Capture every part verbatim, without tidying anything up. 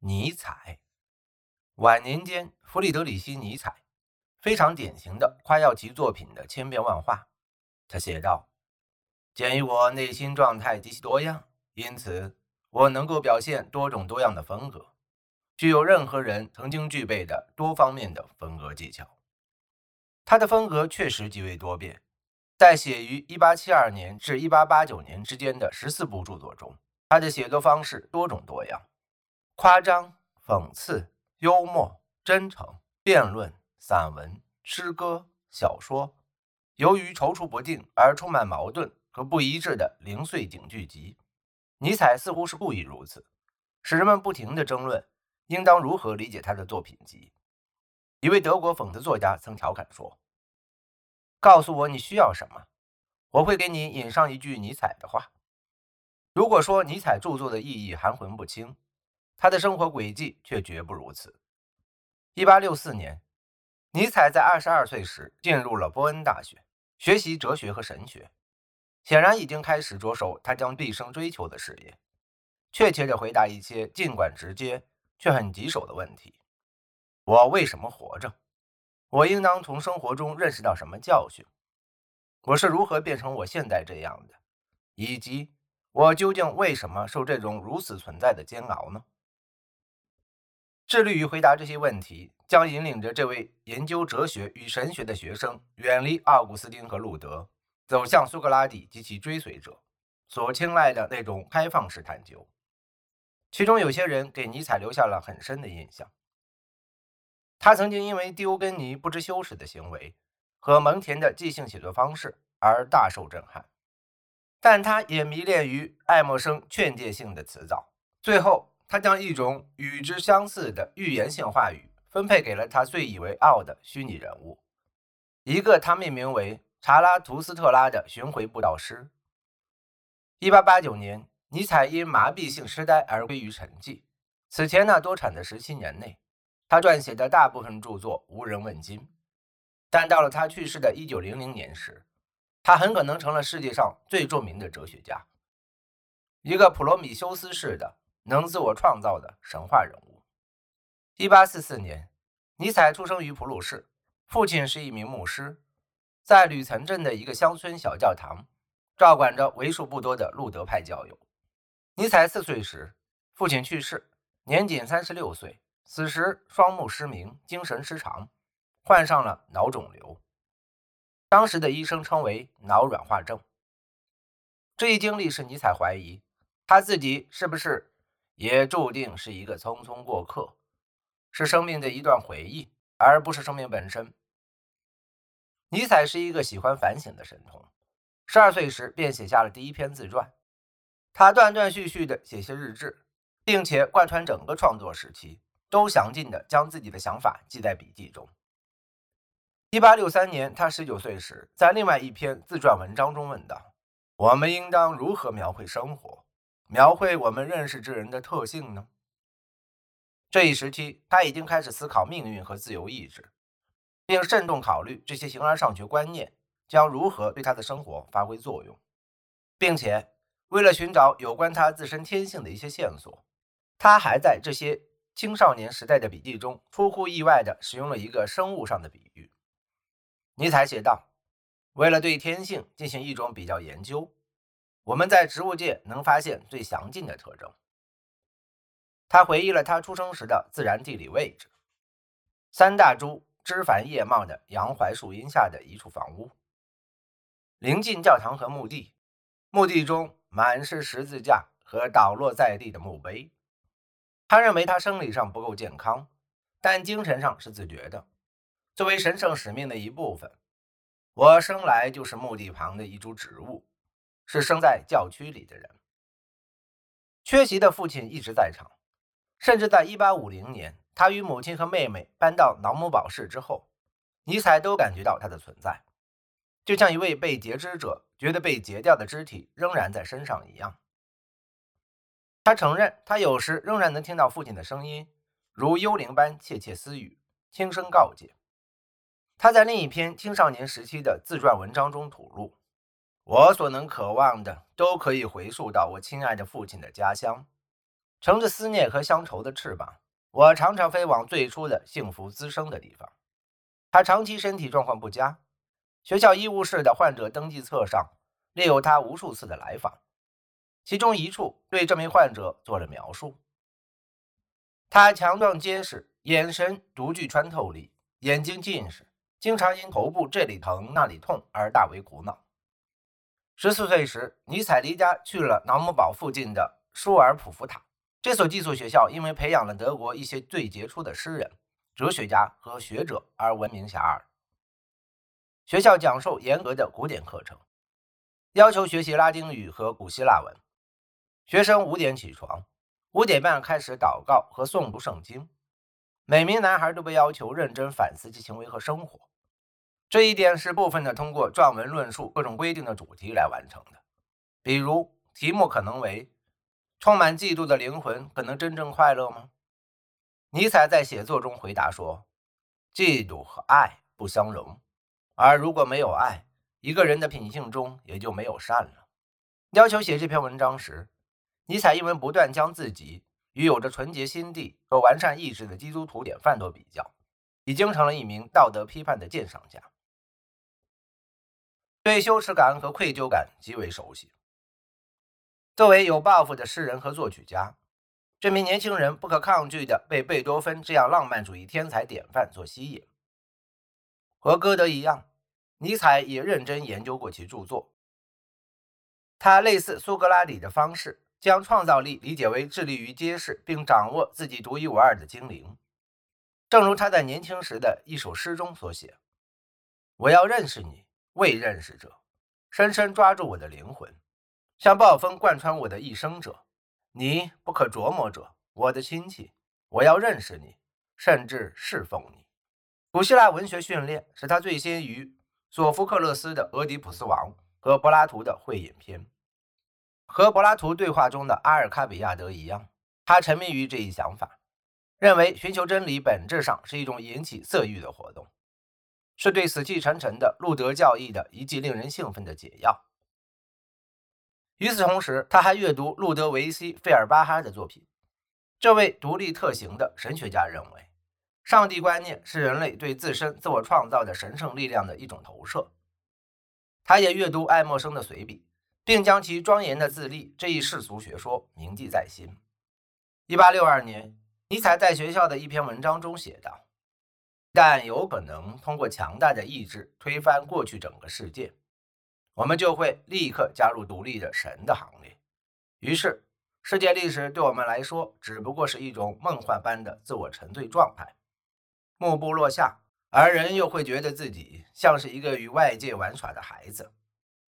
尼采。晚年间，弗里德里希·尼采非常典型的夸耀其作品的千变万化。他写道：鉴于我内心状态极其多样，因此我能够表现多种多样的风格，具有任何人曾经具备的多方面的风格技巧。他的风格确实极为多变，在写于一八七二年至一八八九年之间的十四部著作中，他的写作方式多种多样，夸张、讽刺、幽默、真诚、辩论、散文、诗歌、小说，由于踌躇不定而充满矛盾和不一致的零碎警句集。尼采似乎是故意如此，使人们不停地争论应当如何理解他的作品集。一位德国讽刺作家曾调侃说：告诉我你需要什么，我会给你引上一句尼采的话。如果说尼采著作的意义含混不清，他的生活轨迹却绝不如此。一八六四年，尼采在二十二岁时进入了波恩大学，学习哲学和神学，显然已经开始着手他将毕生追求的事业，确切地回答一些尽管直接却很棘手的问题。我为什么活着？我应当从生活中认识到什么教训？我是如何变成我现在这样的？以及我究竟为什么受这种如此存在的煎熬呢？致力于回答这些问题，将引领着这位研究哲学与神学的学生远离奥古斯丁和路德，走向苏格拉底及其追随者所青睐的那种开放式探究。其中有些人给尼采留下了很深的印象。他曾经因为丢根尼不知羞耻的行为和蒙田的即兴写作方式而大受震撼，但他也迷恋于爱默生劝诫性的辞藻。最后，他将一种与之相似的预言性话语分配给了他最以为傲的虚拟人物，一个他命名为查拉图斯特拉的巡回布道师。一八八九年，尼采因麻痹性痴呆而归于沉寂。此前那多产的十七年内，他撰写的大部分著作无人问津，但到了他去世的一九零零年时，他很可能成了世界上最著名的哲学家，一个普罗米修斯式的能自我创造的神话人物。一八四四年，尼采出生于普鲁士，父亲是一名牧师，在吕岑镇的一个乡村小教堂照管着为数不多的路德派教友。尼采四岁时，父亲去世，年仅三十六岁。此时双目失明，精神失常，患上了脑肿瘤，当时的医生称为脑软化症。这一经历使尼采怀疑他自己是不是也注定是一个匆匆过客，是生命的一段回忆，而不是生命本身。尼采是一个喜欢反省的神童，十二岁时便写下了第一篇自传。他断断续续地写些日志，并且贯穿整个创作时期都详尽地将自己的想法记在笔记中。一八六三年，他十九岁时，在另外一篇自传文章中问道：我们应当如何描绘生活，描绘我们认识之人的特性呢？这一时期，他已经开始思考命运和自由意志，并慎重考虑这些形而上学观念将如何对他的生活发挥作用，并且为了寻找有关他自身天性的一些线索，他还在这些青少年时代的笔记中出乎意外地使用了一个生物上的比喻。尼采写道：为了对天性进行一种比较研究，我们在植物界能发现最详尽的特征。他回忆了他出生时的自然地理位置，三大株枝繁叶茂的杨槐树荫下的一处房屋，临近教堂和墓地，墓地中满是十字架和倒落在地的墓碑。他认为他生理上不够健康，但精神上是自觉的，作为神圣使命的一部分。我生来就是墓地旁的一株植物，是生在教区里的人。缺席的父亲一直在场，甚至在一八五零年，他与母亲和妹妹搬到瑙姆堡市之后，尼采都感觉到他的存在，就像一位被截肢者觉得被截掉的肢体仍然在身上一样。他承认他有时仍然能听到父亲的声音，如幽灵般窃窃私语，轻声告诫。他在另一篇青少年时期的自传文章中吐露：我所能渴望的都可以回溯到我亲爱的父亲的家乡，乘着思念和乡愁的翅膀，我常常飞往最初的幸福滋生的地方。他长期身体状况不佳，学校医务室的患者登记册上列有他无数次的来访，其中一处对这名患者做了描述。他强壮结实，眼神独具穿透力，眼睛近视，经常因头部这里疼那里痛而大为苦恼。十四岁时，尼采离家去了瑙姆堡附近的舒尔普福塔，这所寄宿学校因为培养了德国一些最杰出的诗人、哲学家和学者而闻名遐迩。学校讲授严格的古典课程，要求学习拉丁语和古希腊文。学生五点起床，五点半开始祷告和诵读圣经。每名男孩都被要求认真反思其行为和生活，这一点是部分的通过撰文论述各种规定的主题来完成的。比如题目可能为充满嫉妒的灵魂可能真正快乐吗？尼采在写作中回答说，嫉妒和爱不相容，而如果没有爱，一个人的品性中也就没有善了。要求写这篇文章时，尼采一文不断将自己与有着纯洁心地和完善意志的基督徒典范做比较，已经成了一名道德批判的鉴赏家，对羞耻感和愧疚感极为熟悉。作为有抱负的诗人和作曲家，这名年轻人不可抗拒地被贝多芬这样浪漫主义天才典范所吸引。和歌德一样，尼采也认真研究过其著作。他类似苏格拉底的方式，将创造力理解为致力于揭示并掌握自己独一无二的精灵。正如他在年轻时的一首诗中所写，我要认识你，未认识者，深深抓住我的灵魂，像暴风贯穿我的一生者，你不可琢磨者，我的亲戚，我要认识你，甚至侍奉你。古希腊文学训练使他最先于索福克勒斯的《俄狄浦斯王》和柏拉图的《会饮篇》。和柏拉图对话中的阿尔卡比亚德一样，他沉迷于这一想法，认为寻求真理本质上是一种引起色欲的活动，是对死气沉沉的路德教义的一剂令人兴奋的解药。与此同时，他还阅读路德维希·费尔巴哈的作品。这位独立特行的神学家认为，上帝观念是人类对自身自我创造的神圣力量的一种投射。他也阅读爱默生的随笔，并将其庄严的自立这一世俗学说铭记在心。一八六二年，尼采在学校的一篇文章中写道，但有可能通过强大的意志推翻过去整个世界，我们就会立刻加入独立的神的行列。于是世界历史对我们来说只不过是一种梦幻般的自我沉醉状态，幕布落下，而人又会觉得自己像是一个与外界玩耍的孩子，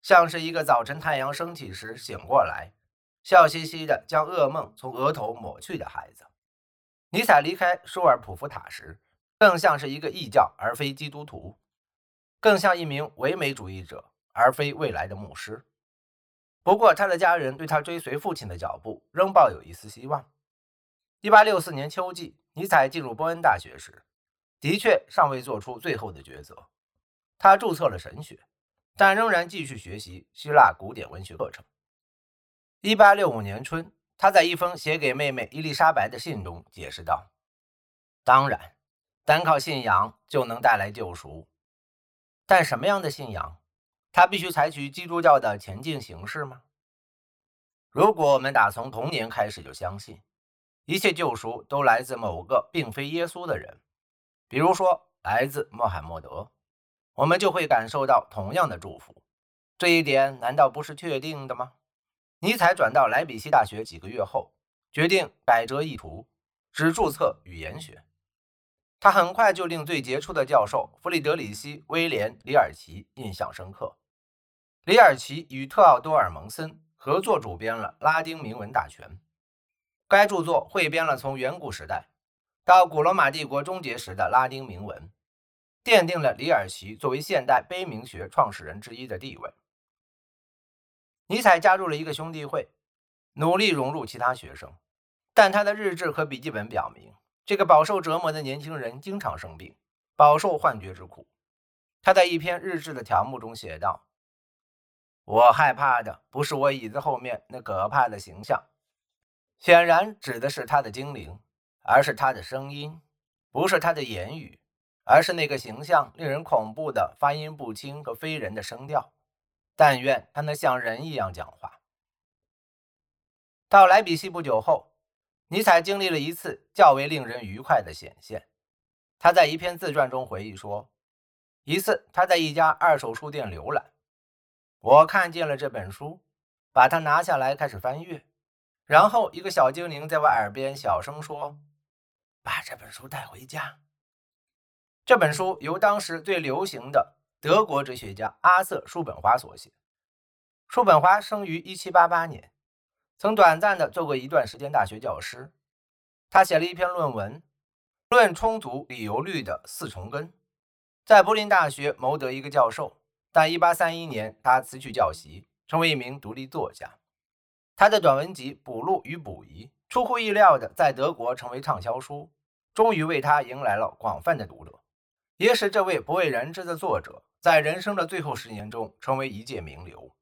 像是一个早晨太阳升起时醒过来，笑嘻嘻地将噩梦从额头抹去的孩子。尼采离开舒尔普福塔时，更像是一个异教而非基督徒，更像一名唯美主义者而非未来的牧师。不过他的家人对他追随父亲的脚步仍抱有一丝希望。一八六四年秋季，尼采进入波恩大学时，的确尚未做出最后的抉择。他注册了神学，但仍然继续学习希腊古典文学课程。一八六五年春，他在一封写给妹妹伊丽莎白的信中解释道，当然单靠信仰就能带来救赎，但什么样的信仰？它必须采取基督教的前进形式吗？如果我们打从童年开始就相信一切救赎都来自某个并非耶稣的人，比如说来自穆罕默德，我们就会感受到同样的祝福，这一点难道不是确定的吗？尼采转到莱比锡大学几个月后，决定改折意图，只注册语言学。他很快就令最杰出的教授弗里德里希·威廉·里尔奇印象深刻。里尔奇与特奥多尔·蒙森合作主编了《拉丁铭文大全》，该著作汇编了从远古时代到古罗马帝国终结时的拉丁铭文，奠定了里尔奇作为现代碑铭学创始人之一的地位。尼采加入了一个兄弟会，努力融入其他学生，但他的日志和笔记本表明，这个饱受折磨的年轻人经常生病，饱受幻觉之苦。他在一篇日志的条目中写道，我害怕的不是我椅子后面那可怕的形象，显然指的是他的精灵，而是他的声音，不是他的言语，而是那个形象令人恐怖的发音不清和非人的声调。但愿他能像人一样讲话。到莱比锡不久后，尼采经历了一次较为令人愉快的显现。他在一篇自传中回忆说，一次他在一家二手书店浏览，我看见了这本书，把它拿下来开始翻阅，然后一个小精灵在我耳边小声说，把这本书带回家。这本书由当时最流行的德国哲学家阿瑟·叔本华所写。叔本华生于一七八八年，曾短暂地做过一段时间大学教师。他写了一篇论文，论充足理由律的四重根，在柏林大学谋得一个教授，但一八三一年他辞去教席，成为一名独立作家。他的短文集《补录与补遗》出乎意料的在德国成为畅销书，终于为他迎来了广泛的读者，也使这位不为人知的作者在人生的最后十年中成为一介名流。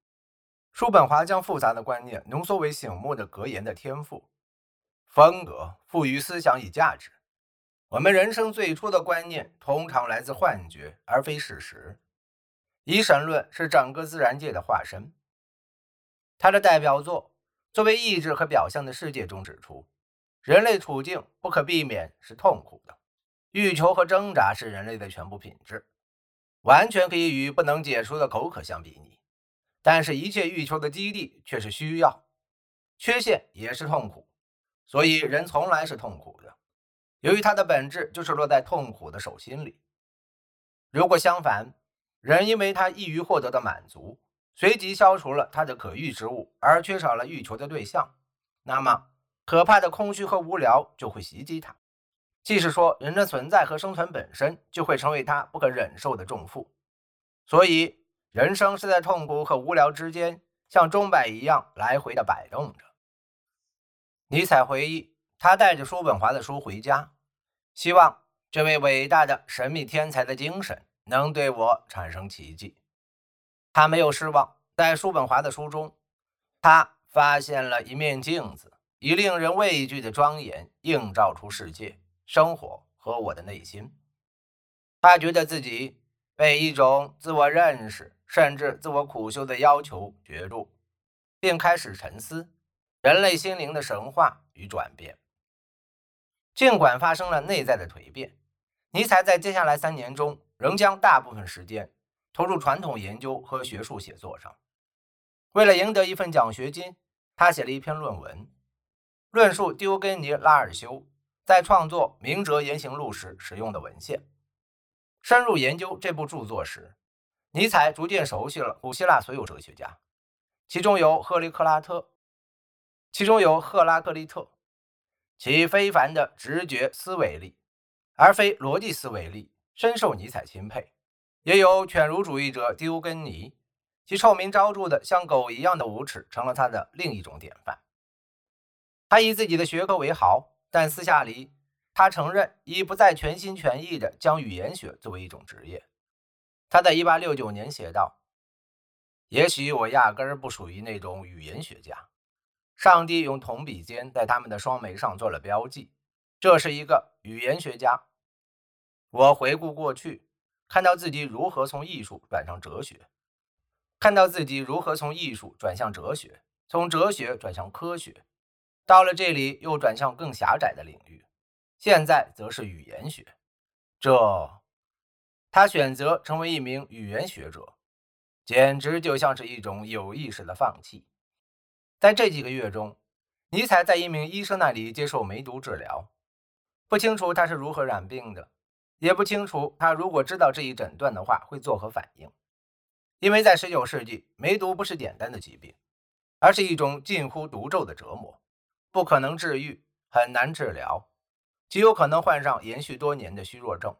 叔本华将复杂的观念浓缩为醒目的格言的天赋，风格赋予思想以价值。我们人生最初的观念通常来自幻觉而非事实。一神论是整个自然界的化身。他的代表作作为意志和表象的世界中指出，人类处境不可避免是痛苦的，欲求和挣扎是人类的全部品质，完全可以与不能解除的口渴相比拟，但是一切欲求的基地却是需要，缺陷也是痛苦，所以人从来是痛苦的，由于它的本质就是落在痛苦的手心里。如果相反，人因为他易于获得的满足随即消除了他的可欲之物，而缺少了欲求的对象，那么可怕的空虚和无聊就会袭击他，即是说人的存在和生存本身就会成为他不可忍受的重负。所以人生是在痛苦和无聊之间像钟摆一样来回的摆动着。尼采回忆，他带着叔本华的书回家，希望这位伟大的神秘天才的精神能对我产生奇迹。他没有失望，在叔本华的书中，他发现了一面镜子，以令人畏惧的庄严映照出世界、生活和我的内心。他觉得自己被一种自我认识甚至自我苦修的要求攫住，并开始沉思人类心灵的神话与转变。尽管发生了内在的蜕变，尼采在接下来三年中仍将大部分时间投入传统研究和学术写作上。为了赢得一份奖学金，他写了一篇论文，论述丢根尼·拉尔修在创作《明哲言行录》时使用的文献。深入研究这部著作时，尼采逐渐熟悉了古希腊所有哲学家，其中有赫利克拉特，其中有赫拉克利特，其非凡的直觉思维力，而非逻辑思维力，深受尼采钦佩。也有犬儒主义者丢根尼，其臭名昭著的像狗一样的无耻成了他的另一种典范。他以自己的学科为豪，但私下里他承认已不再全心全意地将语言学作为一种职业。他在一八六九年写道，也许我压根儿不属于那种语言学家，上帝用铜笔尖在他们的双眉上做了标记，这是一个语言学家。我回顾过去，看到自己如何从艺术转向哲学，看到自己如何从艺术转向哲学，从哲学转向科学，到了这里又转向更狭窄的领域，现在则是语言学。这，他选择成为一名语言学者，简直就像是一种有意识的放弃。在这几个月中，尼采在一名医生那里接受梅毒治疗，不清楚他是如何染病的，也不清楚他如果知道这一诊断的话会作何反应，因为在十九世纪，梅毒不是简单的疾病，而是一种近乎毒咒的折磨，不可能治愈，很难治疗，极有可能患上延续多年的虚弱症。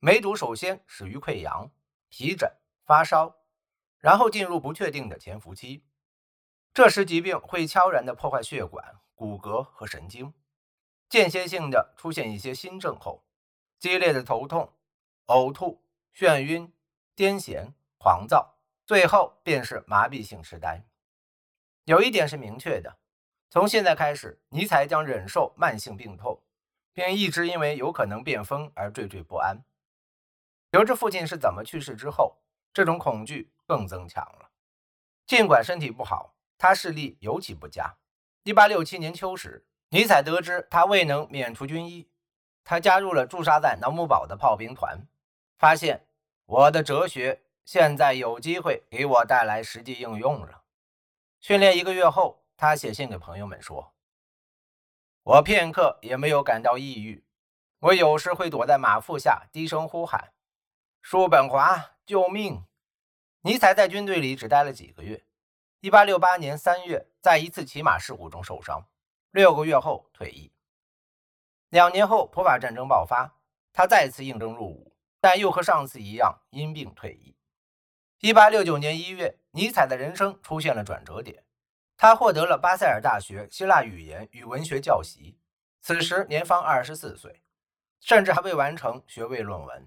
梅毒首先始于溃疡、皮疹、发烧，然后进入不确定的潜伏期，这时疾病会悄然地破坏血管、骨骼和神经，间歇性的出现一些新症后，激烈的头痛、呕吐、眩晕、癫痫、狂躁，最后便是麻痹性痴呆。有一点是明确的，从现在开始，尼采将忍受慢性病痛，并一直因为有可能变疯而惴惴不安。得知父亲是怎么去世之后，这种恐惧更增强了。尽管身体不好，他视力尤其不佳。一八六七年秋时，尼采得知他未能免除军役，他加入了驻扎在瑙姆堡的炮兵团，发现我的哲学现在有机会给我带来实际应用了。训练一个月后，他写信给朋友们说，我片刻也没有感到抑郁，我有时会躲在马腹下低声呼喊，叔本华，救命！尼采在军队里只待了几个月。一八六八年三月，在一次骑马事故中受伤，六个月后退役。两年后，普法战争爆发，他再次应征入伍，但又和上次一样因病退役。一八六九年一月，尼采的人生出现了转折点，他获得了巴塞尔大学希腊语言与文学教席，此时年方二十四岁，甚至还未完成学位论文。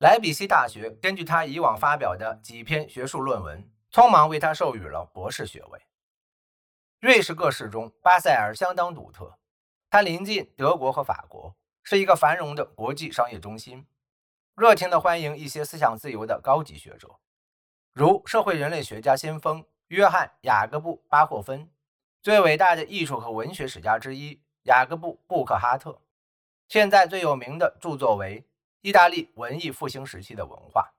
莱比锡大学根据他以往发表的几篇学术论文，匆忙为他授予了博士学位。瑞士各市中，巴塞尔相当独特，它临近德国和法国，是一个繁荣的国际商业中心，热情地欢迎一些思想自由的高级学者，如社会人类学家先锋约翰·雅各布·巴霍芬，最伟大的艺术和文学史家之一雅各布·布克哈特，现在最有名的著作为意大利文艺复兴时期的文化。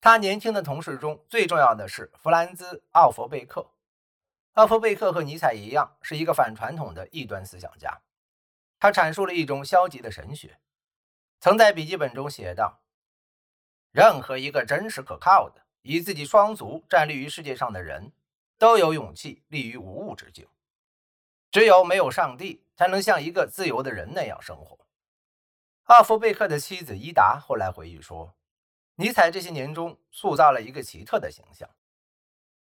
他年轻的同事中最重要的是弗兰兹·奥佛贝克。奥佛贝克和尼采一样，是一个反传统的异端思想家，他阐述了一种消极的神学，曾在笔记本中写道，任何一个真实可靠的以自己双足站立于世界上的人，都有勇气立于无物之境，只有没有上帝才能像一个自由的人那样生活。奥弗贝克的妻子伊达后来回忆说，尼采这些年中塑造了一个奇特的形象，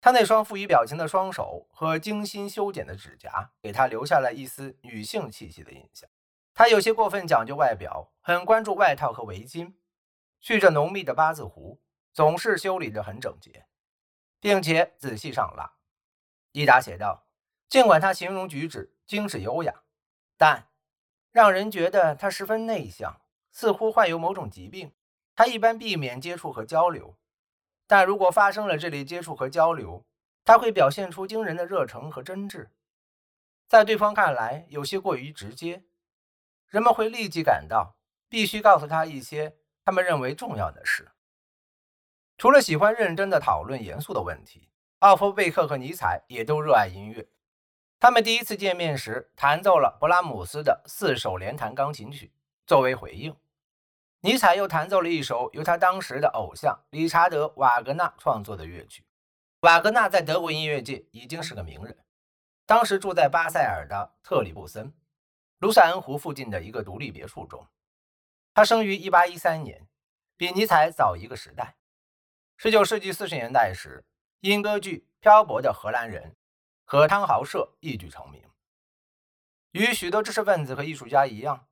他那双富于表情的双手和精心修剪的指甲给他留下了一丝女性气息的印象。他有些过分讲究外表，很关注外套和围巾，蓄着浓密的八字胡，总是修理得很整洁，并且仔细上蜡。伊达写道，尽管他形容举止精致优雅，但让人觉得他十分内向，似乎患有某种疾病。他一般避免接触和交流，但如果发生了这类接触和交流，他会表现出惊人的热诚和真挚。在对方看来，有些过于直接，人们会立即感到必须告诉他一些他们认为重要的事。除了喜欢认真地讨论严肃的问题，奥弗贝克和尼采也都热爱音乐。他们第一次见面时弹奏了勃拉姆斯的四手联弹钢琴曲作为回应，尼采又弹奏了一首由他当时的偶像理查德·瓦格纳创作的乐曲。瓦格纳在德国音乐界已经是个名人，当时住在巴塞尔的特里布森卢塞恩湖附近的一个独立别墅中。他生于一八一三年，比尼采早一个时代。十九世纪四十年代时，因歌剧《漂泊的荷兰人》和汤豪舍一举成名。与许多知识分子和艺术家一样，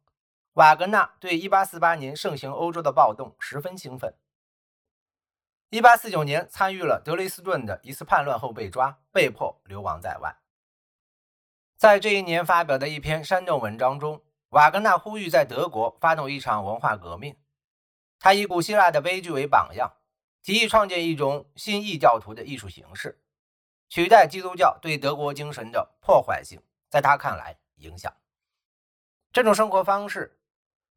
瓦格纳对一八四八年盛行欧洲的暴动十分兴奋。一八四九年参与了德累斯顿的一次叛乱后被抓，被迫流亡在外。在这一年发表的一篇煽动文章中，瓦格纳呼吁在德国发动一场文化革命。他以古希腊的悲剧为榜样，提议创建一种新异教徒的艺术形式，取代基督教对德国精神的破坏性，在他看来影响。这种生活方式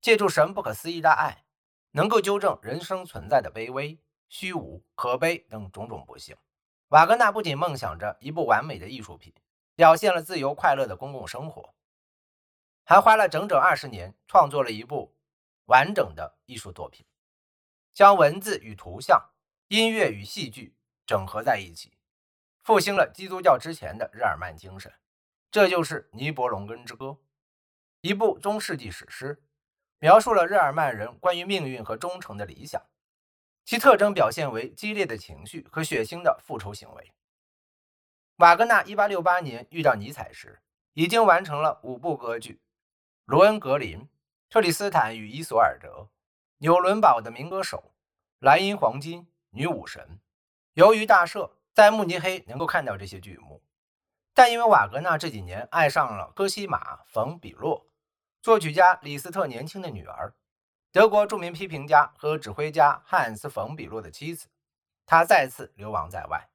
借助神不可思议的爱，能够纠正人生存在的卑微、虚无、可悲等种种不幸。瓦格纳不仅梦想着一部完美的艺术品，表现了自由快乐的公共生活，还花了整整二十年创作了一部完整的艺术作品，将文字与图像、音乐与戏剧整合在一起，复兴了基督教之前的日耳曼精神。这就是《尼伯龙根之歌》，一部中世纪史诗，描述了日耳曼人关于命运和忠诚的理想，其特征表现为激烈的情绪和血腥的复仇行为。瓦格纳一八六八年遇到尼采时，已经完成了五部歌剧《罗恩格林》、《特里斯坦与伊索尔德》、《纽伦堡的民歌手》、《莱茵黄金》、《女武神》。由于大赦，在慕尼黑能够看到这些剧目，但因为瓦格纳这几年爱上了哥西玛·冯比洛，作曲家李斯特年轻的女儿，德国著名批评家和指挥家汉斯·冯比洛的妻子，他再次流亡在外。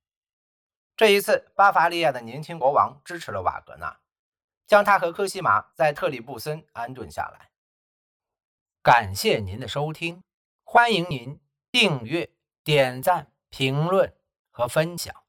这一次，巴伐利亚的年轻国王支持了瓦格纳，将他和科西玛在特里布森安顿下来。感谢您的收听，欢迎您订阅、点赞、评论和分享。